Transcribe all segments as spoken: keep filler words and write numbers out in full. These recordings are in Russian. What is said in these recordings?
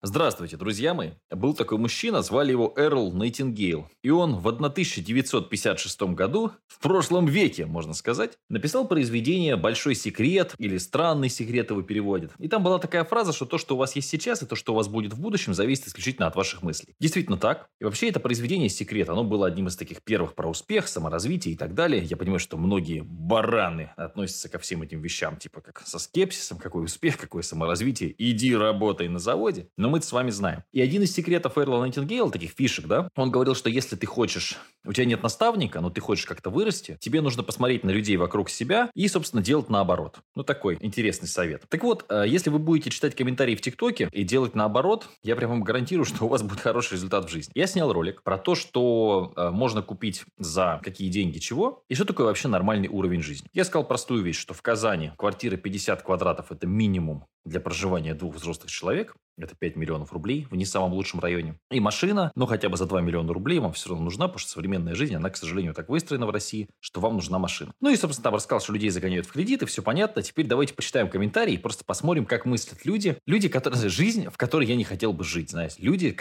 Здравствуйте, друзья мои. Был такой мужчина, звали его Эрл Найтингейл. И он в тысяча девятьсот пятьдесят шестом году, в прошлом веке, можно сказать, написал произведение «Большой секрет» или «Странный секрет» его переводит. И там была такая фраза, что то, что у вас есть сейчас, и то, что у вас будет в будущем, зависит исключительно от ваших мыслей. Действительно так. И вообще это произведение «Секрет», оно было одним из таких первых про успех, саморазвитие и так далее. Я понимаю, что многие бараны относятся ко всем этим вещам, типа как со скепсисом, какой успех, какое саморазвитие, иди работай на заводе. Но мы это с вами знаем. И один из секретов Эрла Найтингейла, таких фишек, да, он говорил, что если ты хочешь, у тебя нет наставника, но ты хочешь как-то вырасти, тебе нужно посмотреть на людей вокруг себя и, собственно, делать наоборот. Ну, такой интересный совет. Так вот, если вы будете читать комментарии в ТикТоке и делать наоборот, я прям вам гарантирую, что у вас будет хороший результат в жизни. Я снял ролик про то, что можно купить за какие деньги чего, и что такое вообще нормальный уровень жизни. Я сказал простую вещь, что в Казани квартира пятьдесят квадратов – это минимум для проживания двух взрослых человек. Это пять миллионов рублей в не самом лучшем районе. И машина, ну хотя бы за два миллиона рублей вам все равно нужна, потому что современная жизнь, она, к сожалению, так выстроена в России, что вам нужна машина. Ну и, собственно, там рассказал, что людей загоняют в кредиты, все понятно. Теперь давайте почитаем комментарии и просто посмотрим, как мыслят люди. Люди, которые... Жизнь, в которой я не хотел бы жить, знаете. Люди,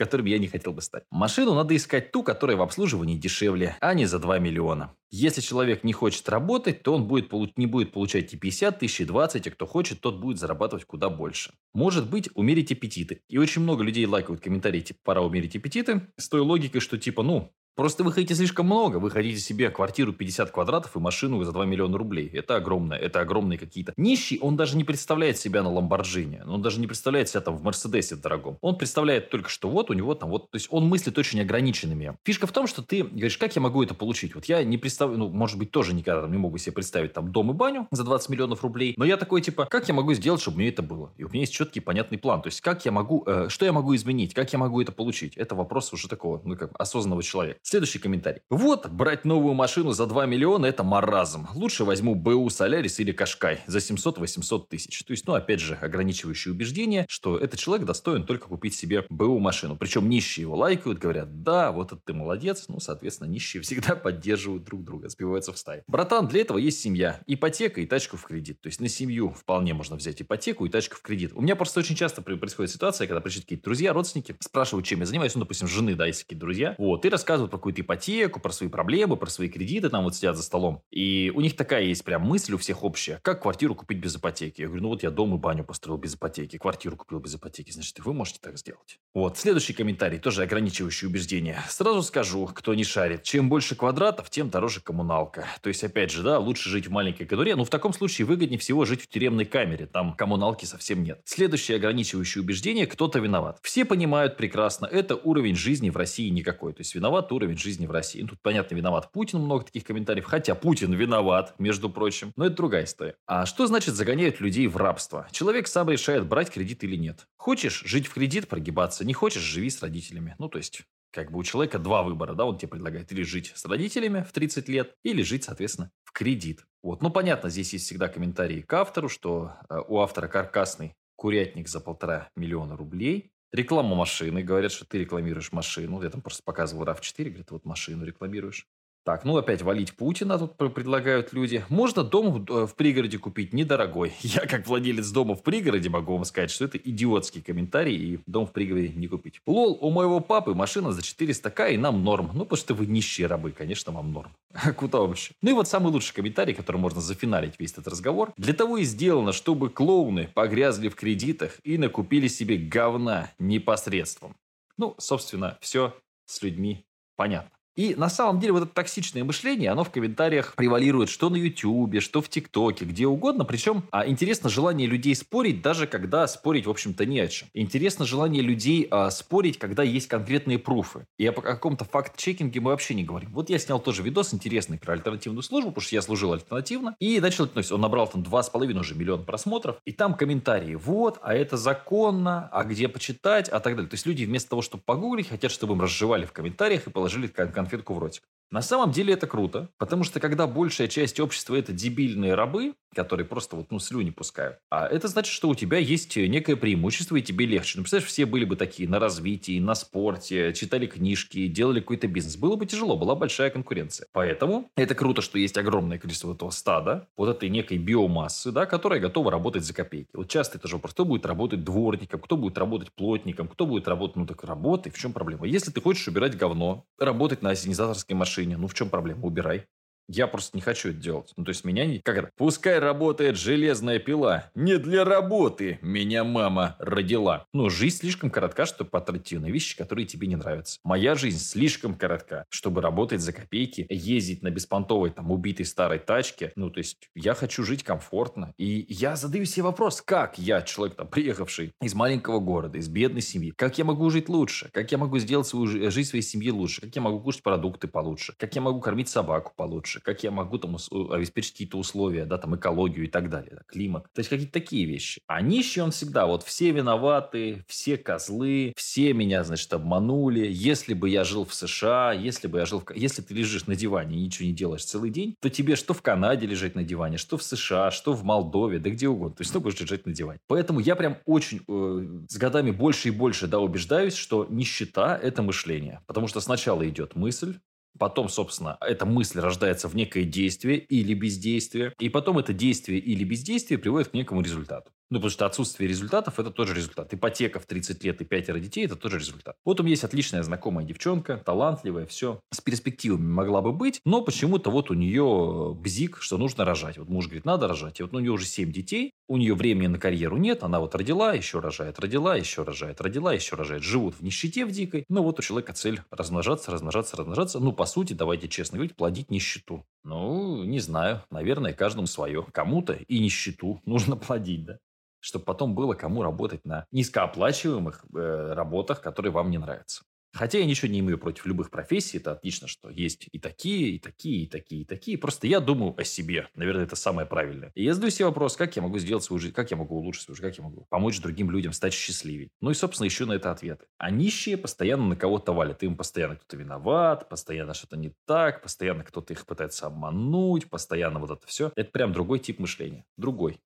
которыми я не хотел бы стать. Машину надо искать ту, которая в обслуживании дешевле, а не за два миллиона. Если человек не хочет работать, то он будет, не будет получать и пятьдесят тысяч, и двадцать, а кто хочет, тот будет зарабатывать куда больше. Может быть, умерить аппетиты. И очень много людей лайкают комментарии, типа, пора умерить аппетиты, с той логикой, что типа, ну... Просто вы хотите слишком много. Вы хотите себе квартиру пятьдесят квадратов и машину за два миллиона рублей. Это огромное. Это огромные какие-то. Нищий, он даже не представляет себя на Lamborghini. Он даже не представляет себя там в Мерседесе дорогом. Он представляет только, что вот у него там вот... То есть, он мыслит очень ограниченными. Фишка в том, что ты говоришь, как я могу это получить? Вот я не представляю... Ну, может быть, тоже никогда там не могу себе представить там дом и баню за двадцать миллионов рублей. Но я такой, типа, как я могу сделать, чтобы мне это было? И у меня есть четкий, понятный план. То есть, как я могу... Э, что я могу изменить? Как я могу это получить? Это вопрос уже такого, ну, как осознанного человека. Следующий комментарий. Вот, брать новую машину за два миллиона – это маразм. Лучше возьму БУ «Солярис» или «Кашкай» за семьсот-восемьсот тысяч. То есть, ну, опять же, ограничивающее убеждение, что этот человек достоин только купить себе БУ-машину. Причем нищие его лайкают, говорят, да, вот это ты молодец. Ну, соответственно, нищие всегда поддерживают друг друга, сбиваются в стае. Братан, для этого есть семья. Ипотека и тачку в кредит. То есть, на семью вполне можно взять ипотеку и тачку в кредит. У меня просто очень часто происходит ситуация, когда пришли какие-то друзья, родственники, спрашивают, чем я занимаюсь. Ну, допустим, жены, да, есть какие-то друзья. Вот, и рассказывают про какую-то ипотеку, про свои проблемы, про свои кредиты, там вот сидят за столом. И у них такая есть прям мысль у всех общая. Как квартиру купить без ипотеки? Я говорю, ну вот я дом и баню построил без ипотеки, квартиру купил без ипотеки, значит, и вы можете так сделать. Вот. Следующий комментарий, тоже ограничивающий убеждение. Сразу скажу, кто не шарит, чем больше квадратов, тем дороже коммуналка. То есть, опять же, да, лучше жить в маленькой конуре, но в таком случае выгоднее всего жить в тюремной камере, там коммуналки совсем нет. Следующее ограничивающее убеждение, кто-то виноват. Все понимают прекрасно, это уровень жизни в России никакой. То есть, виноват уровень жизни в России. Ну, тут, понятно, виноват Путин, много таких комментариев. Хотя Путин виноват, между прочим. Но это другая история. А что значит загоняют людей в рабство? Человек сам решает, брать кредит или нет. Хочешь жить в кредит, прогибаться. Не хочешь, живи с родителями. Ну, то есть... Как бы у человека два выбора, да, он тебе предлагает или жить с родителями в тридцать лет, или жить, соответственно, в кредит. Вот, ну, понятно, здесь есть всегда комментарии к автору, что э, у автора каркасный курятник за полтора миллиона рублей. Реклама машины, говорят, что ты рекламируешь машину. Я там просто показывал рав четыре, говорят, вот машину рекламируешь. Так, ну опять валить Путина тут предлагают люди. Можно дом в пригороде купить недорогой. Я, как владелец дома в пригороде, могу вам сказать, что это идиотский комментарий, и дом в пригороде не купить. Лол, у моего папы машина за четыреста тысяч, и нам норм. Ну, потому что вы нищие рабы, конечно, вам норм. А куда вообще? Ну и вот самый лучший комментарий, который можно зафиналить весь этот разговор. Для того и сделано, чтобы клоуны погрязли в кредитах и накупили себе говна непосредством. Ну, собственно, все с людьми понятно. И на самом деле вот это токсичное мышление, оно в комментариях превалирует что на Ютьюбе, что в ТикТоке, где угодно. Причем а, интересно желание людей спорить, даже когда спорить, в общем-то, не о чем. Интересно желание людей а, спорить, когда есть конкретные пруфы. И о каком-то факт-чекинге мы вообще не говорим. Вот я снял тоже видос интересный про альтернативную службу, потому что я служил альтернативно. И начал, то есть он набрал там два с половиной уже миллион просмотров. И там комментарии. Вот, а это законно, а где почитать, а так далее. То есть люди вместо того, чтобы погуглить, хотят, чтобы им разжевали в комментариях и положили конфетку в ротик. На самом деле это круто, потому что когда большая часть общества это дебильные рабы, которые просто вот, ну, слюни пускают, а это значит, что у тебя есть некое преимущество и тебе легче. Ну, представляешь, все были бы такие на развитии, на спорте, читали книжки, делали какой-то бизнес. Было бы тяжело, была большая конкуренция. Поэтому это круто, что есть огромное количество этого стада, вот этой некой биомассы, да, которая готова работать за копейки. Вот часто это же вопрос, кто будет работать дворником, кто будет работать плотником, кто будет работать, ну так работай, в чем проблема? Если ты хочешь убирать говно, работать на ассенизаторской машине, ну, в чем проблема? Убирай. Я просто не хочу это делать. Ну, то есть, меня не... Как это? Пускай работает железная пила. Не для работы меня мама родила. Ну, жизнь слишком коротка, чтобы потратить ее на вещи, которые тебе не нравятся. Моя жизнь слишком коротка, чтобы работать за копейки, ездить на беспонтовой, там, убитой старой тачке. Ну, то есть, я хочу жить комфортно. И я задаю себе вопрос, как я, человек, там, приехавший из маленького города, из бедной семьи, как я могу жить лучше? Как я могу сделать свою жизнь своей семьи лучше? Как я могу кушать продукты получше? Как я могу кормить собаку получше? Как я могу там обеспечить какие-то условия, да, там, экологию и так далее, да, климат. То есть, какие-то такие вещи. А нищий он всегда, вот, все виноваты, все козлы, все меня, значит, обманули. Если бы я жил в США, если бы я жил... В... Если ты лежишь на диване и ничего не делаешь целый день, то тебе что в Канаде лежать на диване, что в США, что в Молдове, да где угодно. То есть, ты будешь лежать на диване. Поэтому я прям очень э, с годами больше и больше, да, убеждаюсь, что нищета – это мышление. Потому что сначала идет мысль, потом, собственно, эта мысль рождается в некое действие или бездействие. И потом это действие или бездействие приводит к некому результату. Ну, потому что отсутствие результатов – это тоже результат. Ипотека в тридцать лет и пятеро детей – это тоже результат. Вот у меня есть отличная знакомая девчонка, талантливая, все. С перспективами могла бы быть, но почему-то вот у нее бзик, что нужно рожать. Вот муж говорит, надо рожать. И вот у нее уже семь детей, у нее времени на карьеру нет, она вот родила, еще рожает, родила, еще рожает, родила, еще рожает. Живут в нищете в дикой. Ну, вот у человека цель – размножаться, размножаться, размножаться. Ну, по сути, давайте честно говорить, плодить нищету. Ну, не знаю. Наверное, каждому свое. Кому-то и нищету нужно плодить, да. Чтобы потом было кому работать на низкооплачиваемых э, работах, которые вам не нравятся. Хотя я ничего не имею против любых профессий. Это отлично, что есть и такие, и такие, и такие, и такие. Просто я думаю о себе. Наверное, это самое правильное. И я задаю себе вопрос, как я могу сделать свою жизнь, как я могу улучшить свою жизнь, как я могу помочь другим людям стать счастливее. Ну и, собственно, еще на это ответы. А нищие постоянно на кого-то валят. Им постоянно кто-то виноват, постоянно что-то не так, постоянно кто-то их пытается обмануть, постоянно вот это все. Это прям другой тип мышления. Другой.